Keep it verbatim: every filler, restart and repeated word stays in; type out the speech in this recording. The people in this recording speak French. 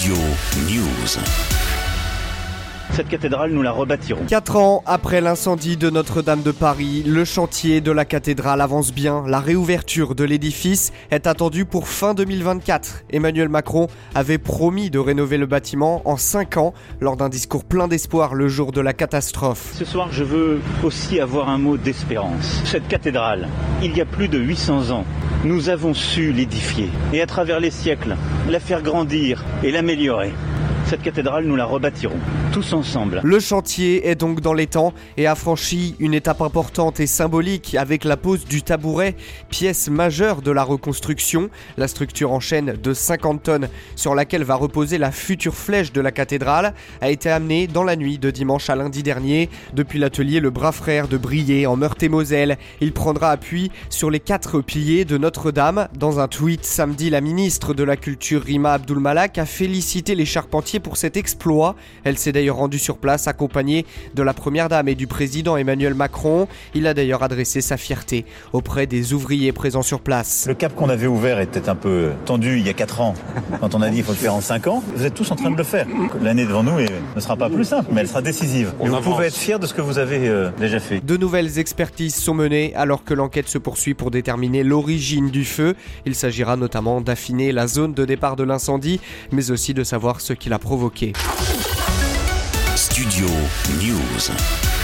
Studio News. Cette cathédrale, nous la rebâtirons. Quatre ans après l'incendie de Notre-Dame de Paris, le chantier de la cathédrale avance bien. La réouverture de l'édifice est attendue pour fin deux mille vingt-quatre. Emmanuel Macron avait promis de rénover le bâtiment en cinq ans lors d'un discours plein d'espoir le jour de la catastrophe. Ce soir, je veux aussi avoir un mot d'espérance. Cette cathédrale, il y a plus de huit cents ans, nous avons su l'édifier et à travers les siècles, la faire grandir et l'améliorer. Cette cathédrale, nous la rebâtirons, tous ensemble. Le chantier est donc dans les temps et a franchi une étape importante et symbolique avec la pose du tabouret, pièce majeure de la reconstruction. La structure en chêne de cinquante tonnes sur laquelle va reposer la future flèche de la cathédrale a été amenée dans la nuit de dimanche à lundi dernier depuis l'atelier Le Bras Frère de Briey en Meurthe-et-Moselle. Il prendra appui sur les quatre piliers de Notre-Dame. Dans un tweet samedi, la ministre de la Culture Rima Abdoul-Malak a félicité les charpentiers pour cet exploit. Elle s'est d'ailleurs rendue sur place accompagnée de la première dame et du président Emmanuel Macron. Il a d'ailleurs adressé sa fierté auprès des ouvriers présents sur place. Le cap qu'on avait ouvert était un peu tendu il y a quatre ans, quand on a dit il faut le faire en cinq ans. Vous êtes tous en train de le faire. L'année devant nous ne sera pas plus simple, mais elle sera décisive. Et vous pouvez être fiers de ce que vous avez déjà fait. De nouvelles expertises sont menées alors que l'enquête se poursuit pour déterminer l'origine du feu. Il s'agira notamment d'affiner la zone de départ de l'incendie, mais aussi de savoir ce qu'il a provoqué. Studio News.